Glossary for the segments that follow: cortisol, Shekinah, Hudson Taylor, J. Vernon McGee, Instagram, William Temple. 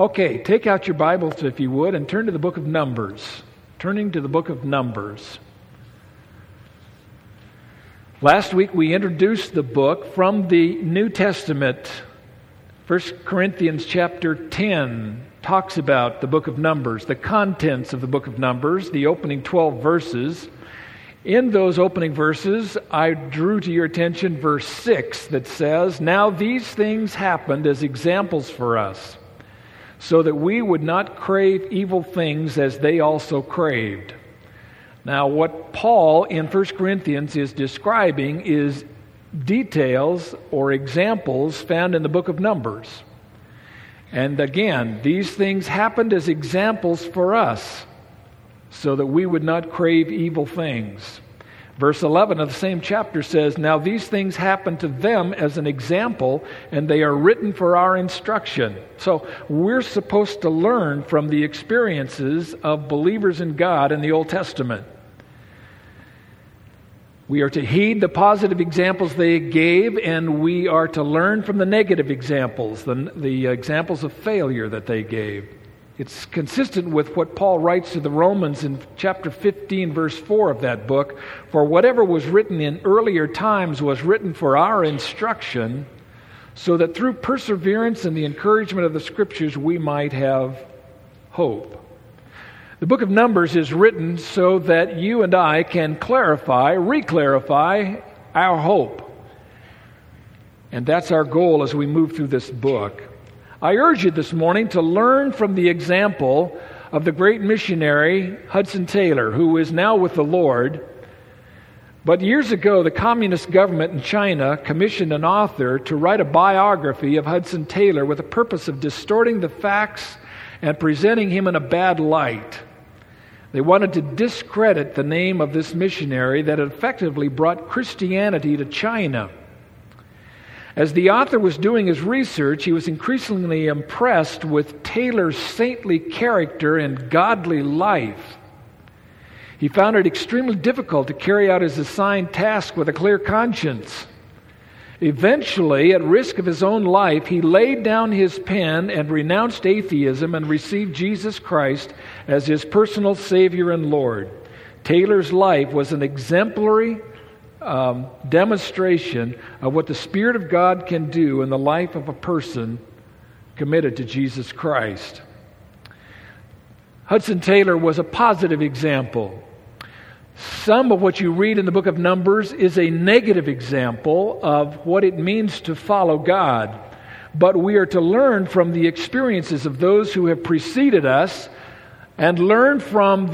Okay, take out your Bibles, if you would, and turn to the book of Numbers. Turning to the book of Numbers. Last week we introduced the book from the New Testament. 1 Corinthians chapter 10 talks about the book of Numbers, the contents of the book of Numbers, the opening 12 verses. In those opening verses, I drew to your attention verse 6 that says, "Now these things happened as examples for us, so that we would not crave evil things as they also craved." Now what Paul in 1 Corinthians is describing is details or examples found in the book of Numbers. And again, these things happened as examples for us, so that we would not crave evil things. Verse 11 of the same chapter says, "Now these things happened to them as an example, and they are written for our instruction." So we're supposed to learn from the experiences of believers in God in the Old Testament. We are to heed the positive examples they gave, and we are to learn from the negative examples, the examples of failure that they gave. It's consistent with what Paul writes to the Romans in chapter 15, verse 4 of that book. "For whatever was written in earlier times was written for our instruction, so that through perseverance and the encouragement of the Scriptures we might have hope." The book of Numbers is written so that you and I can clarify, re-clarify our hope. And that's our goal as we move through this book. I urge you this morning to learn from the example of the great missionary Hudson Taylor, who is now with the Lord. But years ago, the communist government in China commissioned an author to write a biography of Hudson Taylor with the purpose of distorting the facts and presenting him in a bad light. They wanted to discredit the name of this missionary that effectively brought Christianity to China. As the author was doing his research, he was increasingly impressed with Taylor's saintly character and godly life. He found it extremely difficult to carry out his assigned task with a clear conscience. Eventually, at risk of his own life, he laid down his pen and renounced atheism and received Jesus Christ as his personal Savior and Lord. Taylor's life was an exemplary demonstration of what the Spirit of God can do in the life of a person committed to Jesus Christ. Hudson Taylor was a positive example. Some of what you read in the book of Numbers is a negative example of what it means to follow God. But we are to learn from the experiences of those who have preceded us and learn from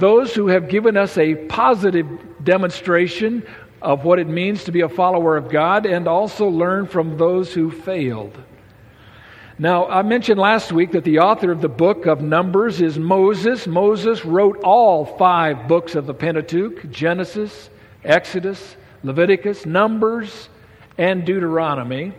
those who have given us a positive demonstration of what it means to be a follower of God, and also learn from those who failed. Now, I mentioned last week that the author of the book of Numbers is Moses. Moses wrote all 5 books of the Pentateuch: Genesis, Exodus, Leviticus, Numbers, and Deuteronomy.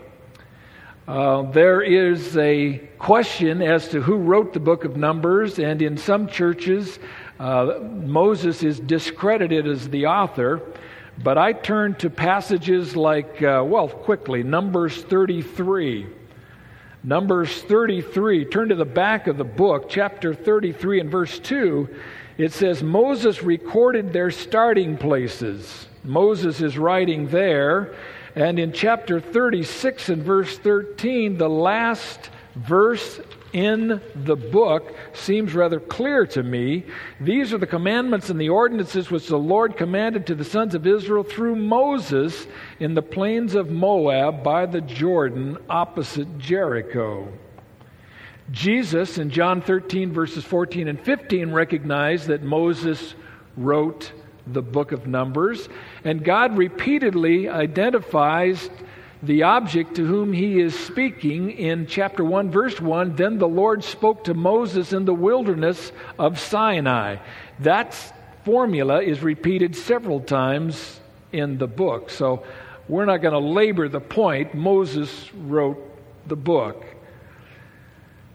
There is a question as to who wrote the book of Numbers, and in some churches, Moses is discredited as the author. But I turn to passages like, Numbers 33. Numbers 33, turn to the back of the book, chapter 33 and verse 2. It says, "Moses recorded their starting places." Moses is writing there. And in chapter 36 and verse 13, the last verse in the book seems rather clear to me. "These are the commandments and the ordinances which the Lord commanded to the sons of Israel through Moses in the plains of Moab by the Jordan opposite Jericho." Jesus in John 13 verses 14 and 15 recognized that Moses wrote the book of Numbers, and God repeatedly identifies the object to whom he is speaking in chapter 1, verse 1, "Then the Lord spoke to Moses in the wilderness of Sinai." That formula is repeated several times in the book. So we're not going to labor the point. Moses wrote the book.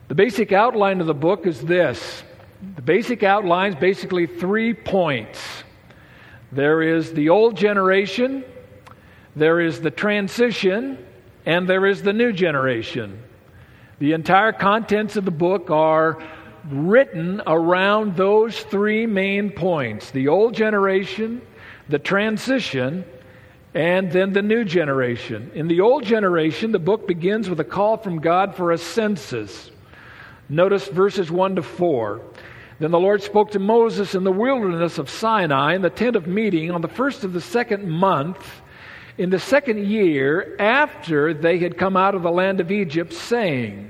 The basic outline of the book is this. The basic outline is basically 3 points. There is the old generation, there is the transition, and there is the new generation. The entire contents of the book are written around those three main points: the old generation, the transition, and then the new generation. In the old generation, the book begins with a call from God for a census. Notice verses 1 to 4. Then the Lord spoke to Moses in the wilderness of Sinai in the tent of meeting on the first of the second month in the second year after they had come out of the land of Egypt, saying,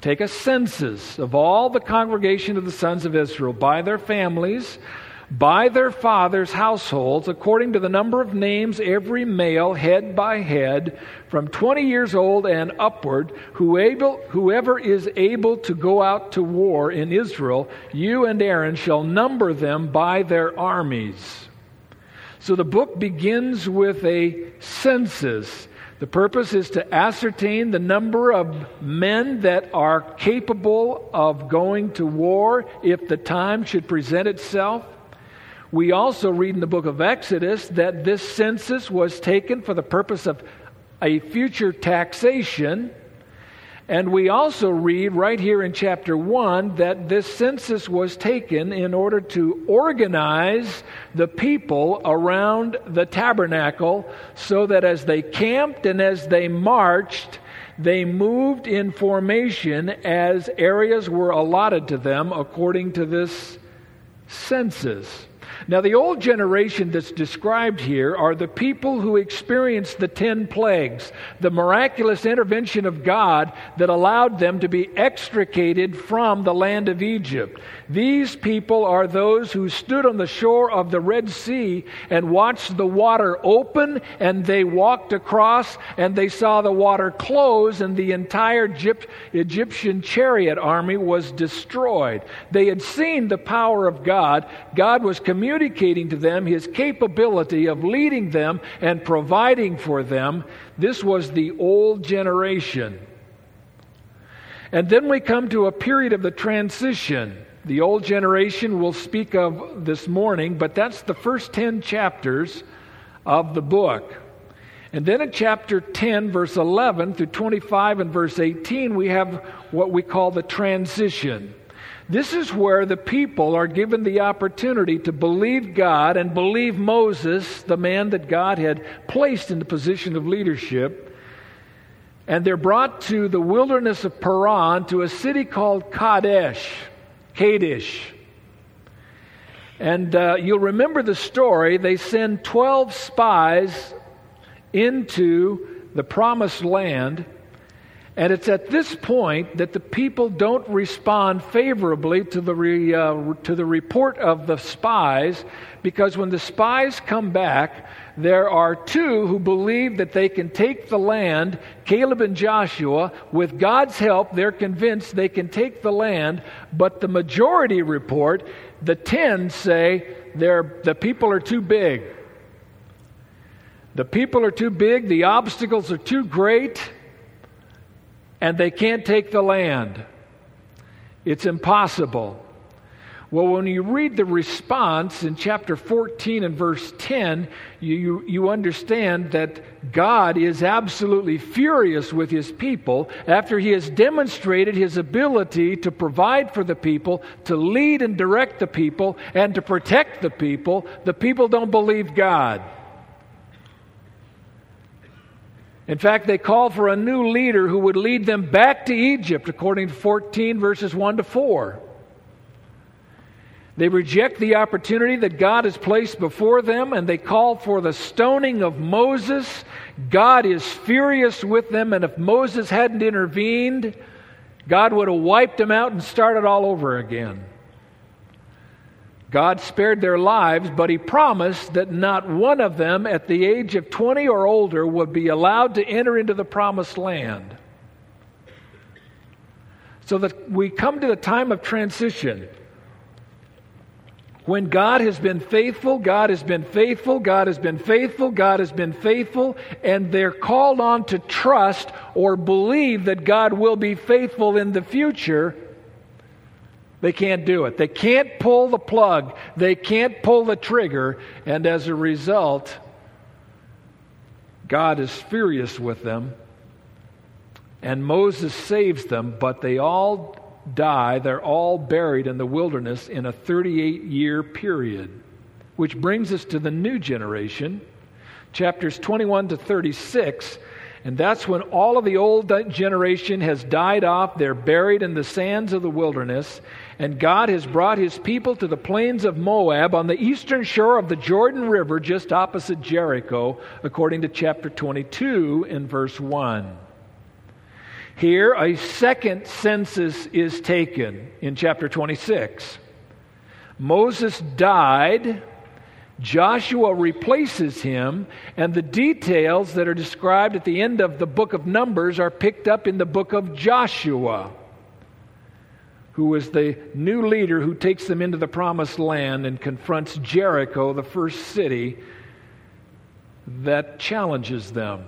"Take a census of all the congregation of the sons of Israel by their families, by their fathers' households, according to the number of names, every male, head by head, from 20 years old and upward, whoever is able to go out to war in Israel, you and Aaron shall number them by their armies." So the book begins with a census. The purpose is to ascertain the number of men that are capable of going to war if the time should present itself. We also read in the book of Exodus that this census was taken for the purpose of a future taxation. And we also read right here in chapter 1 that this census was taken in order to organize the people around the tabernacle so that as they camped and as they marched, they moved in formation as areas were allotted to them according to this census. Now, the old generation that's described here are the people who experienced the 10 plagues, the miraculous intervention of God that allowed them to be extricated from the land of Egypt. These people are those who stood on the shore of the Red Sea and watched the water open, and they walked across, and they saw the water close, and the entire Egyptian chariot army was destroyed. They had seen the power of God. God was communicating to them his capability of leading them and providing for them. This was the old generation. And then we come to a period of the transition. The old generation we'll speak of this morning, but that's the first 10 chapters of the book. And then in chapter 10, verse 11 through 25 and verse 18, we have what we call the transition. This is where the people are given the opportunity to believe God and believe Moses, the man that God had placed in the position of leadership. And they're brought to the wilderness of Paran, to a city called Kadesh. And you'll remember the story. They send 12 spies into the promised land. And it's at this point that the people don't respond favorably to the report of the spies, because when the spies come back, there are two who believe that they can take the land, Caleb and Joshua. With God's help, they're convinced they can take the land, but the majority report, the 10 say the people are too big. The people are too big, the obstacles are too great, and they can't take the land. It's impossible. Well, when you read the response in chapter 14 and verse 10, you understand that God is absolutely furious with his people after he has demonstrated his ability to provide for the people, to lead and direct the people, and to protect the people. The people don't believe God. In fact, they called for a new leader who would lead them back to Egypt, according to 14 verses 1 to 4. They reject the opportunity that God has placed before them, and they call for the stoning of Moses. God is furious with them, and if Moses hadn't intervened, God would have wiped them out and started all over again. God spared their lives, but he promised that not one of them at the age of 20 or older would be allowed to enter into the promised land. So that we come to the time of transition. When God has been faithful, God has been faithful, God has been faithful, God has been faithful, and they're called on to trust or believe that God will be faithful in the future. They can't do it. They can't pull the plug. They can't pull the trigger. And as a result, God is furious with them. and Moses saves them, but they all die. They're all buried in the wilderness in a 38-year period, which brings us to the new generation, chapters 21 to 36, and that's when all of the old generation has died off. They're buried in the sands of the wilderness, and God has brought his people to the plains of Moab on the eastern shore of the Jordan River just opposite Jericho, according to chapter 22 and verse 1. Here, a second census is taken in chapter 26. Moses died, Joshua replaces him, and the details that are described at the end of the book of Numbers are picked up in the book of Joshua, who is the new leader who takes them into the promised land and confronts Jericho, the first city that challenges them.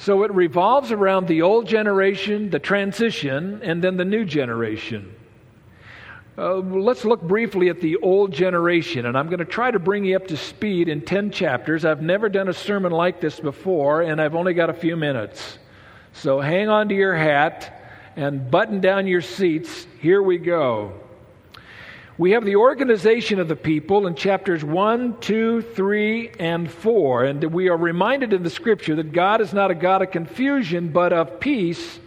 So it revolves around the old generation, the transition, and then the new generation. Let's look briefly at the old generation, and I'm going to try to bring you up to speed in 10 chapters. I've never done a sermon like this before, and I've only got a few minutes. So hang on to your hat and button down your seats. Here we go. We have the organization of the people in chapters 1, 2, 3, and 4. And we are reminded in the Scripture that God is not a God of confusion, but of peace.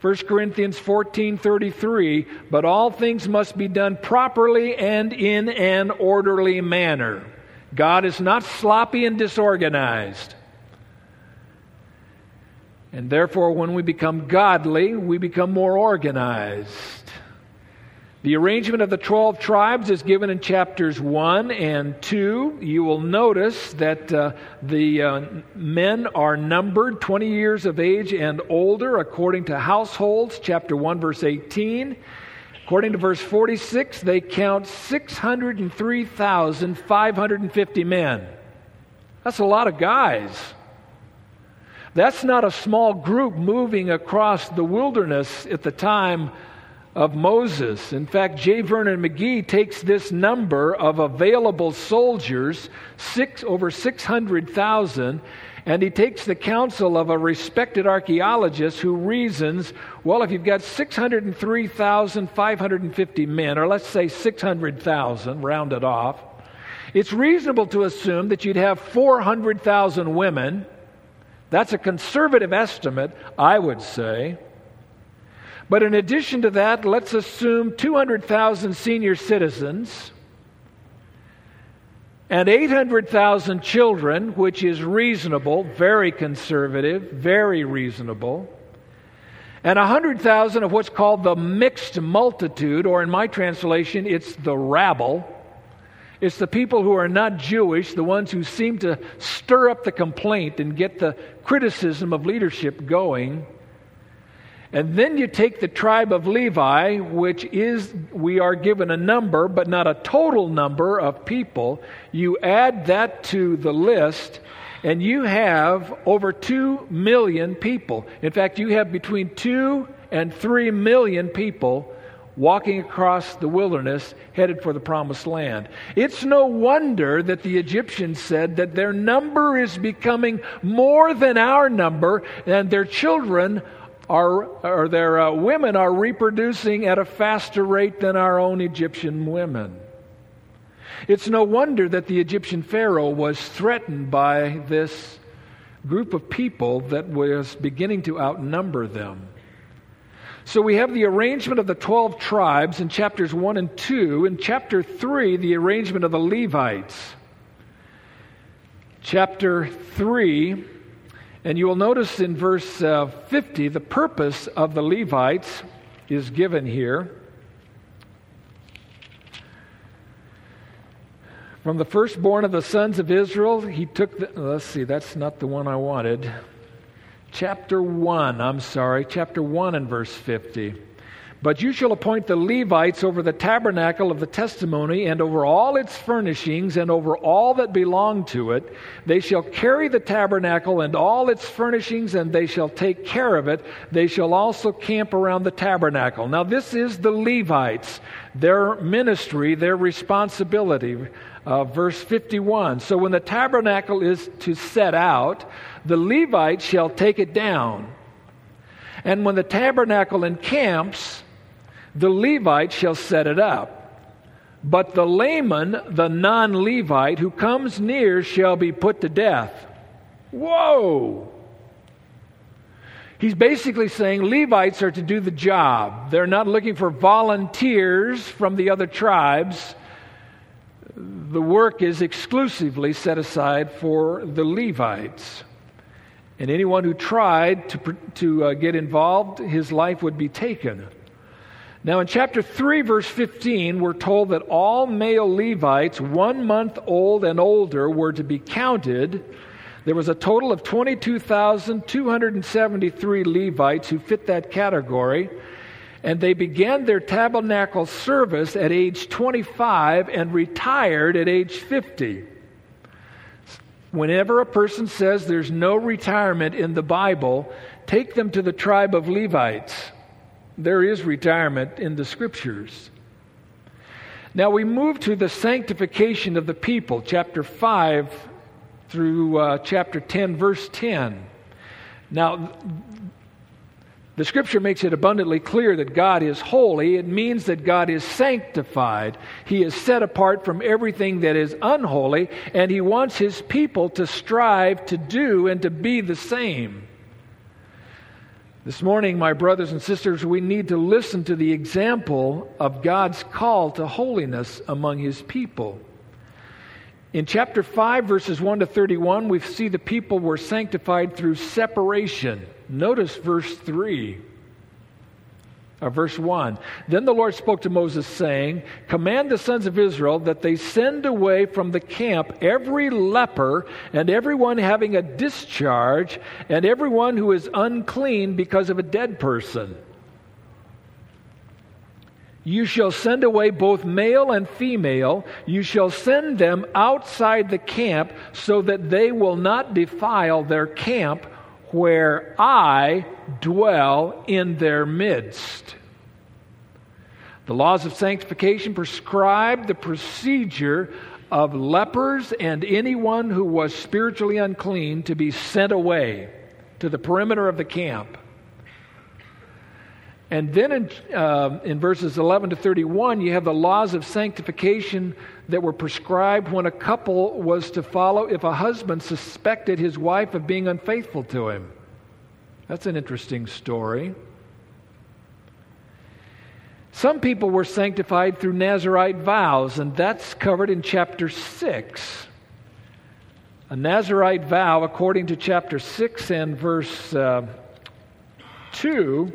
1 Corinthians 14:33, but all things must be done properly and in an orderly manner. God is not sloppy and disorganized. And therefore, when we become godly, we become more organized. The arrangement of the 12 tribes is given in chapters 1 and 2. You will notice that the men are numbered 20 years of age and older according to households, chapter 1, verse 18. According to verse 46, they count 603,550 men. That's a lot of guys. That's not a small group moving across the wilderness at the time of Moses. In fact, J. Vernon McGee takes this number of available soldiers, over 600,000, and he takes the counsel of a respected archaeologist who reasons, well, if you've got 603,550 men, or let's say 600,000, round it off, it's reasonable to assume that you'd have 400,000 women. That's a conservative estimate, I would say. But in addition to that, let's assume 200,000 senior citizens and 800,000 children, which is reasonable, very conservative, very reasonable, and 100,000 of what's called the mixed multitude, or in my translation, it's the rabble. It's the people who are not Jewish, the ones who seem to stir up the complaint and get the criticism of leadership going. And then you take the tribe of Levi, which is, we are given a number, but not a total number of people. You add that to the list, and you have over 2 million people. In fact, you have between 2 and 3 million people walking across the wilderness, headed for the promised land. It's no wonder that the Egyptians said that their number is becoming more than our number, and their children their women are reproducing at a faster rate than our own Egyptian women. It's no wonder that the Egyptian Pharaoh was threatened by this group of people that was beginning to outnumber them. So we have the arrangement of the 12 tribes in chapters 1 and 2. In chapter 3, the arrangement of the Levites. Chapter 3... And you will notice in verse 50, the purpose of the Levites is given here. From the firstborn of the sons of Israel, he took the... Let's see, that's not the one I wanted. Chapter 1 and verse 50. But you shall appoint the Levites over the tabernacle of the testimony and over all its furnishings and over all that belong to it. They shall carry the tabernacle and all its furnishings, and they shall take care of it. They shall also camp around the tabernacle. Now this is the Levites, their ministry, their responsibility. Verse 51, so when the tabernacle is to set out, the Levites shall take it down. And when the tabernacle encamps, the Levite shall set it up. But the layman, the non-Levite, who comes near shall be put to death. Whoa! He's basically saying Levites are to do the job. They're not looking for volunteers from the other tribes. The work is exclusively set aside for the Levites. And anyone who tried to get involved, his life would be taken. Now in chapter 3, verse 15, we're told that all male Levites 1 month old and older were to be counted. There was a total of 22,273 Levites who fit that category, and they began their tabernacle service at age 25 and retired at age 50. Whenever a person says there's no retirement in the Bible, take them to the tribe of Levites. There is retirement in the Scriptures. Now we move to the sanctification of the people, chapter 5 through chapter 10, verse 10. Now, the Scripture makes it abundantly clear that God is holy. It means that God is sanctified. He is set apart from everything that is unholy, and He wants His people to strive to do and to be the same. This morning, my brothers and sisters, we need to listen to the example of God's call to holiness among His people. In chapter 5, verses 1 to 31, we see the people were sanctified through separation. Notice verse 3, or verse 1. Then the Lord spoke to Moses, saying, "Command the sons of Israel that they send away from the camp every leper and everyone having a discharge and everyone who is unclean because of a dead person. You shall send away both male and female. You shall send them outside the camp so that they will not defile their camp where I dwell in their midst." The laws of sanctification prescribe the procedure of lepers and anyone who was spiritually unclean to be sent away to the perimeter of the camp. And then in verses 11 to 31, you have the laws of sanctification that were prescribed when a couple was to follow if a husband suspected his wife of being unfaithful to him. That's an interesting story. Some people were sanctified through Nazirite vows, and that's covered in chapter 6. A Nazirite vow, according to chapter 6 and verse 2...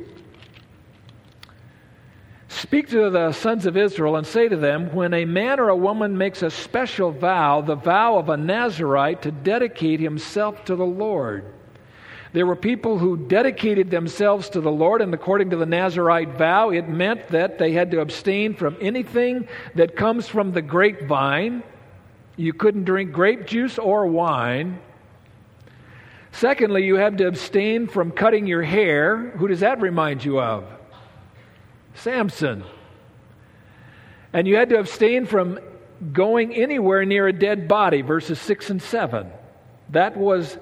"Speak to the sons of Israel and say to them, when a man or a woman makes a special vow, the vow of a Nazirite, to dedicate himself to the Lord." There were people who dedicated themselves to the Lord, and according to the Nazirite vow, it meant that they had to abstain from anything that comes from the grapevine. You couldn't drink grape juice or wine. Secondly, you had to abstain from cutting your hair. Who does that remind you of? Samson. And you had to abstain from going anywhere near a dead body, verses 6 and 7. That was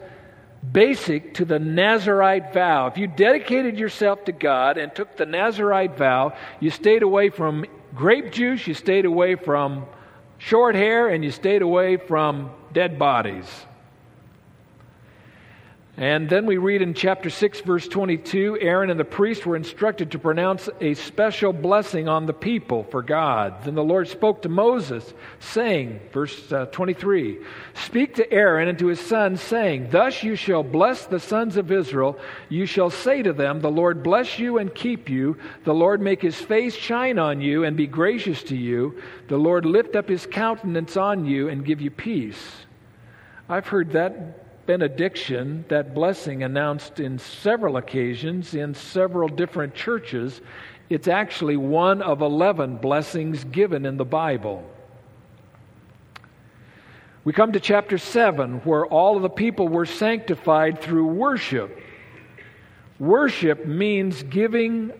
basic to the Nazirite vow. If you dedicated yourself to God and took the Nazirite vow, you stayed away from grape juice, you stayed away from short hair, and you stayed away from dead bodies. And then we read in chapter 6, verse 22, "Aaron and the priest were instructed to pronounce a special blessing on the people for God. Then the Lord spoke to Moses, saying," verse 23, "Speak to Aaron and to his sons, saying, thus you shall bless the sons of Israel. You shall say to them, the Lord bless you and keep you. The Lord make his face shine on you and be gracious to you. The Lord lift up his countenance on you and give you peace." I've heard that benediction, that blessing, announced in several occasions in several different churches. It's actually one of 11 blessings given in the Bible. We come to chapter 7, where all of the people were sanctified through worship. Worship means giving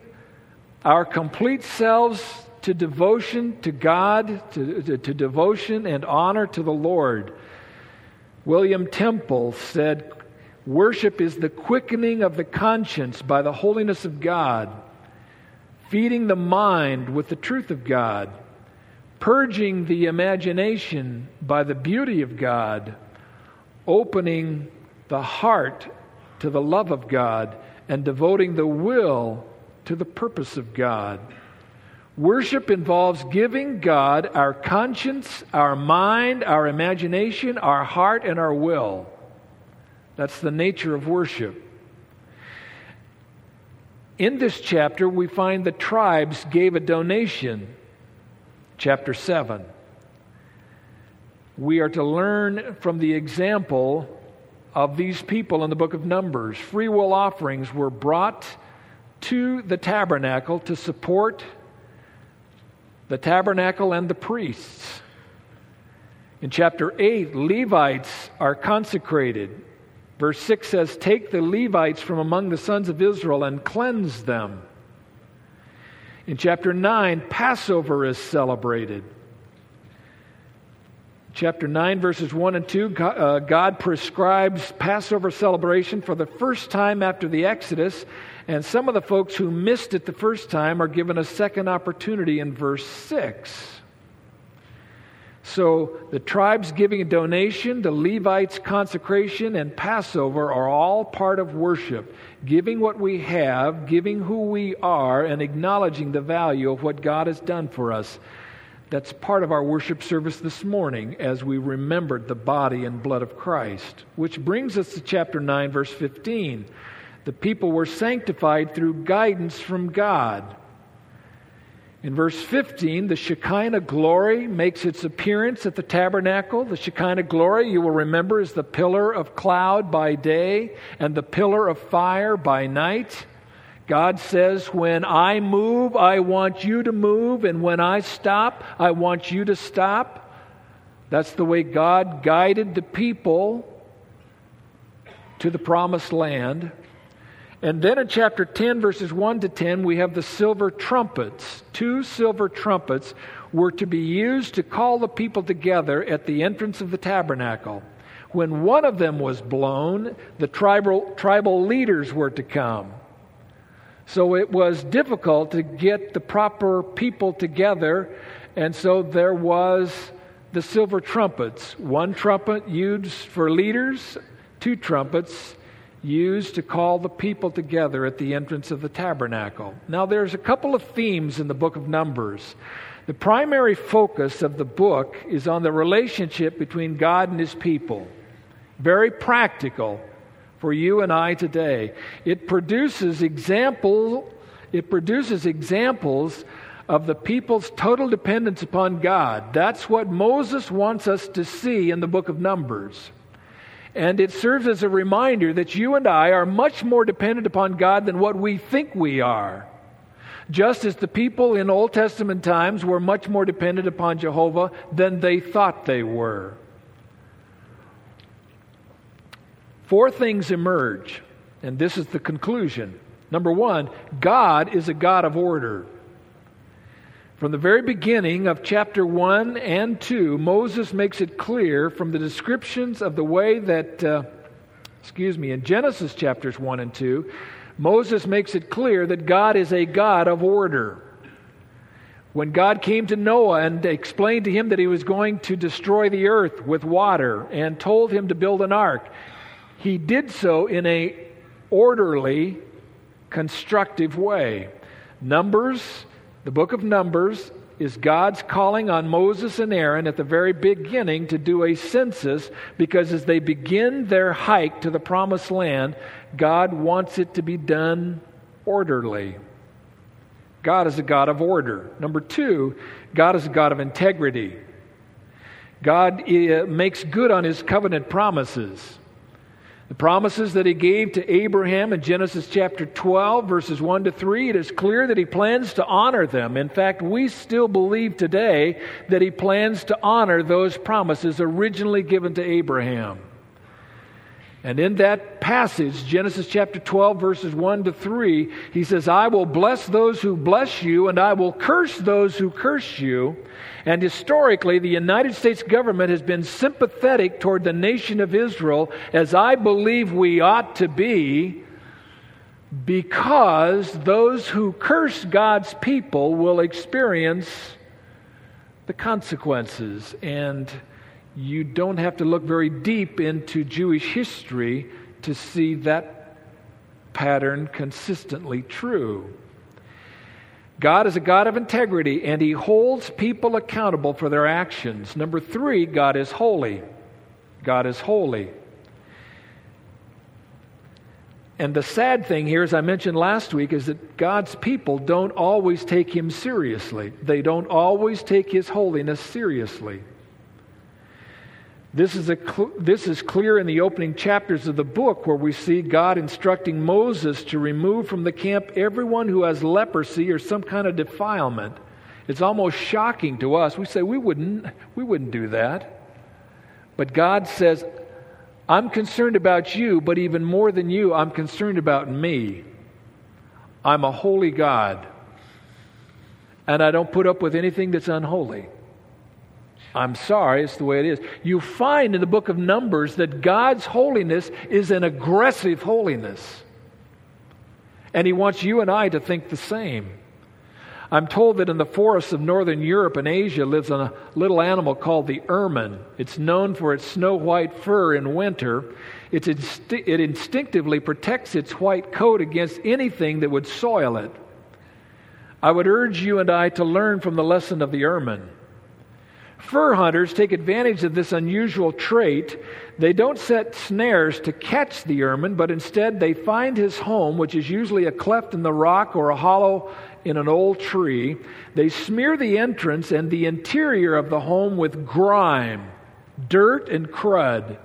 our complete selves to devotion to God, to devotion and honor to the Lord. William Temple said, Worship is the quickening of the conscience by the holiness of God, feeding the mind with the truth of God, purging the imagination by the beauty of God, opening the heart to the love of God, and devoting the will to the purpose of God. Worship involves giving God our conscience, our mind, our imagination, our heart, and our will. That's the nature of worship. In this chapter, we find the tribes gave a donation. Chapter 7. We are to learn from the example of these people in the book of Numbers. Free will offerings were brought to the tabernacle to support the tabernacle and the priests. In chapter 8, Levites are consecrated. Verse 6 says, "Take the Levites from among the sons of Israel and cleanse them." In chapter 9, Passover is celebrated. Chapter 9, verses 1 and 2, God prescribes Passover celebration for the first time after the Exodus, and some of the folks who missed it the first time are given a second opportunity in verse 6. So the tribes giving a donation, the Levites' consecration, and Passover are all part of worship. Giving what we have, giving who we are, and acknowledging the value of what God has done for us. That's part of our worship service this morning as we remembered the body and blood of Christ. Which brings us to chapter 9, verse 15. The people were sanctified through guidance from God. In verse 15, the Shekinah glory makes its appearance at the tabernacle. The Shekinah glory, you will remember, is the pillar of cloud by day and the pillar of fire by night. God says, when I move, I want you to move, and when I stop, I want you to stop. That's the way God guided the people to the promised land. And then in chapter 10, verses 1 to 10, we have the silver trumpets. Two silver trumpets were to be used to call the people together at the entrance of the tabernacle. When one of them was blown, the tribal leaders were to come. So it was difficult to get the proper people together, and so there was the silver trumpets. One trumpet used for leaders, two trumpets used to call the people together at the entrance of the tabernacle. Now there's a couple of themes in the book of Numbers. The primary focus of the book is on the relationship between God and His people. Very practical for you and I today. It produces examples of the people's total dependence upon God. That's what Moses wants us to see in the book of Numbers. And it serves as a reminder that you and I are much more dependent upon God than what we think we are. Just as the people in Old Testament times were much more dependent upon Jehovah than they thought they were. Four things emerge, and this is the conclusion. Number one, God is a God of order. From the very beginning of chapter 1 and 2, Moses makes it clear from the descriptions of the way that, in Genesis chapters 1 and 2, Moses makes it clear that God is a God of order. When God came to Noah and explained to him that he was going to destroy the earth with water and told him to build an ark, he did so in an orderly, constructive way. The book of Numbers is God's calling on Moses and Aaron at the very beginning to do a census, because as they begin their hike to the promised land, God wants it to be done orderly. God is a God of order. Number two, God is a God of integrity. God makes good on His covenant promises. The promises that He gave to Abraham in Genesis chapter 12, verses 1 to 3, it is clear that He plans to honor them. In fact, we still believe today that He plans to honor those promises originally given to Abraham. And in that passage, Genesis chapter 12, verses 1 to 3, he says, I will bless those who bless you, and I will curse those who curse you. And historically, the United States government has been sympathetic toward the nation of Israel, as I believe we ought to be, because those who curse God's people will experience the consequences. And you don't have to look very deep into Jewish history to see that pattern consistently true. God is a God of integrity, and He holds people accountable for their actions. Number three, God is holy. God is holy. And the sad thing here, as I mentioned last week, is that God's people don't always take Him seriously. They don't always take His holiness seriously. This is clear in the opening chapters of the book, where we see God instructing Moses to remove from the camp everyone who has leprosy or some kind of defilement. It's almost shocking to us. We say we wouldn't do that. But God says, I'm concerned about you, but even more than you, I'm concerned about me. I'm a holy God, and I don't put up with anything that's unholy. I'm sorry, it's the way it is. You find in the book of Numbers that God's holiness is an aggressive holiness. And He wants you and I to think the same. I'm told that in the forests of northern Europe and Asia lives a little animal called the ermine. It's known for its snow-white fur in winter. It instinctively protects its white coat against anything that would soil it. I would urge you and I to learn from the lesson of the ermine. Fur hunters take advantage of this unusual trait. They don't set snares to catch the ermine, but instead they find his home, which is usually a cleft in the rock or a hollow in an old tree. They smear the entrance and the interior of the home with grime, dirt, and crud.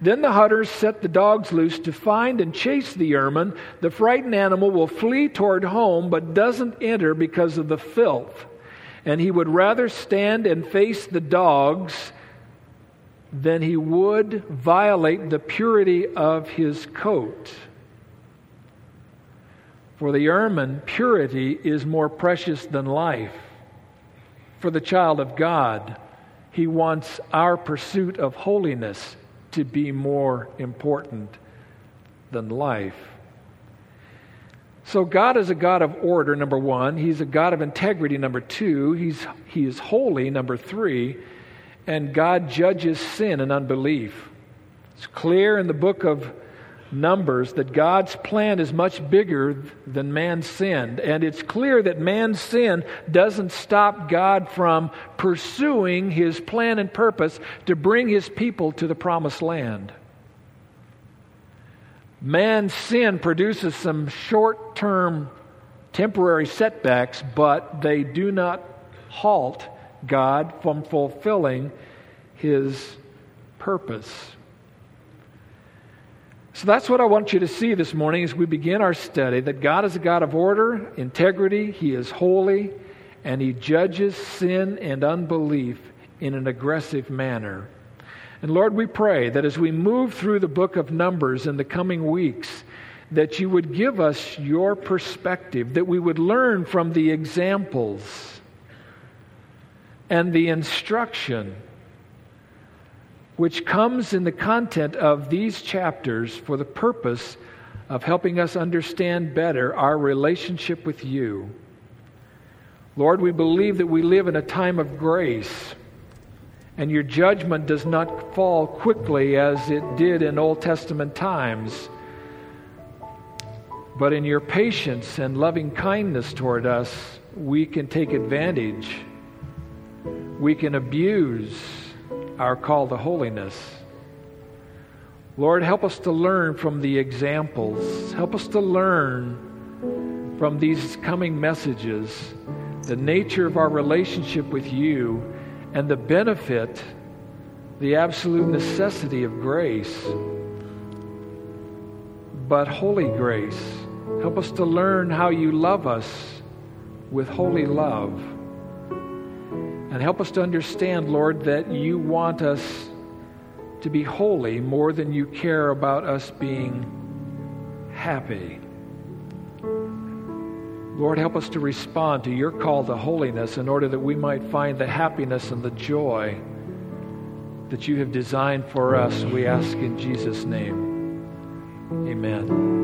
Then the hunters set the dogs loose to find and chase the ermine. The frightened animal will flee toward home, but doesn't enter because of the filth. And he would rather stand and face the dogs than he would violate the purity of his coat. For the ermine, purity is more precious than life. For the child of God, He wants our pursuit of holiness to be more important than life. So God is a God of order, number one. He's a God of integrity, number two. He is holy, number three. And God judges sin and unbelief. It's clear in the book of Numbers that God's plan is much bigger than man's sin. And it's clear that man's sin doesn't stop God from pursuing His plan and purpose to bring His people to the promised land. Man's sin produces some short-term temporary setbacks, but they do not halt God from fulfilling His purpose. So that's what I want you to see this morning as we begin our study, that God is a God of order, integrity, He is holy, and He judges sin and unbelief in an aggressive manner. And Lord, we pray that as we move through the book of Numbers in the coming weeks, that You would give us Your perspective, that we would learn from the examples and the instruction which comes in the content of these chapters for the purpose of helping us understand better our relationship with You. Lord, we believe that we live in a time of grace, and Your judgment does not fall quickly as it did in Old Testament times. But in Your patience and loving kindness toward us, we can take advantage. We can abuse our call to holiness. Lord, help us to learn from the examples. Help us to learn from these coming messages the nature of our relationship with You, and the benefit, the absolute necessity of grace, but holy grace. Help us to learn how You love us with holy love. And help us to understand, Lord, that You want us to be holy more than you care about us being happy. Lord, help us to respond to your call to holiness in order that we might find the happiness and the joy that you have designed for us, we ask in Jesus' name. Amen.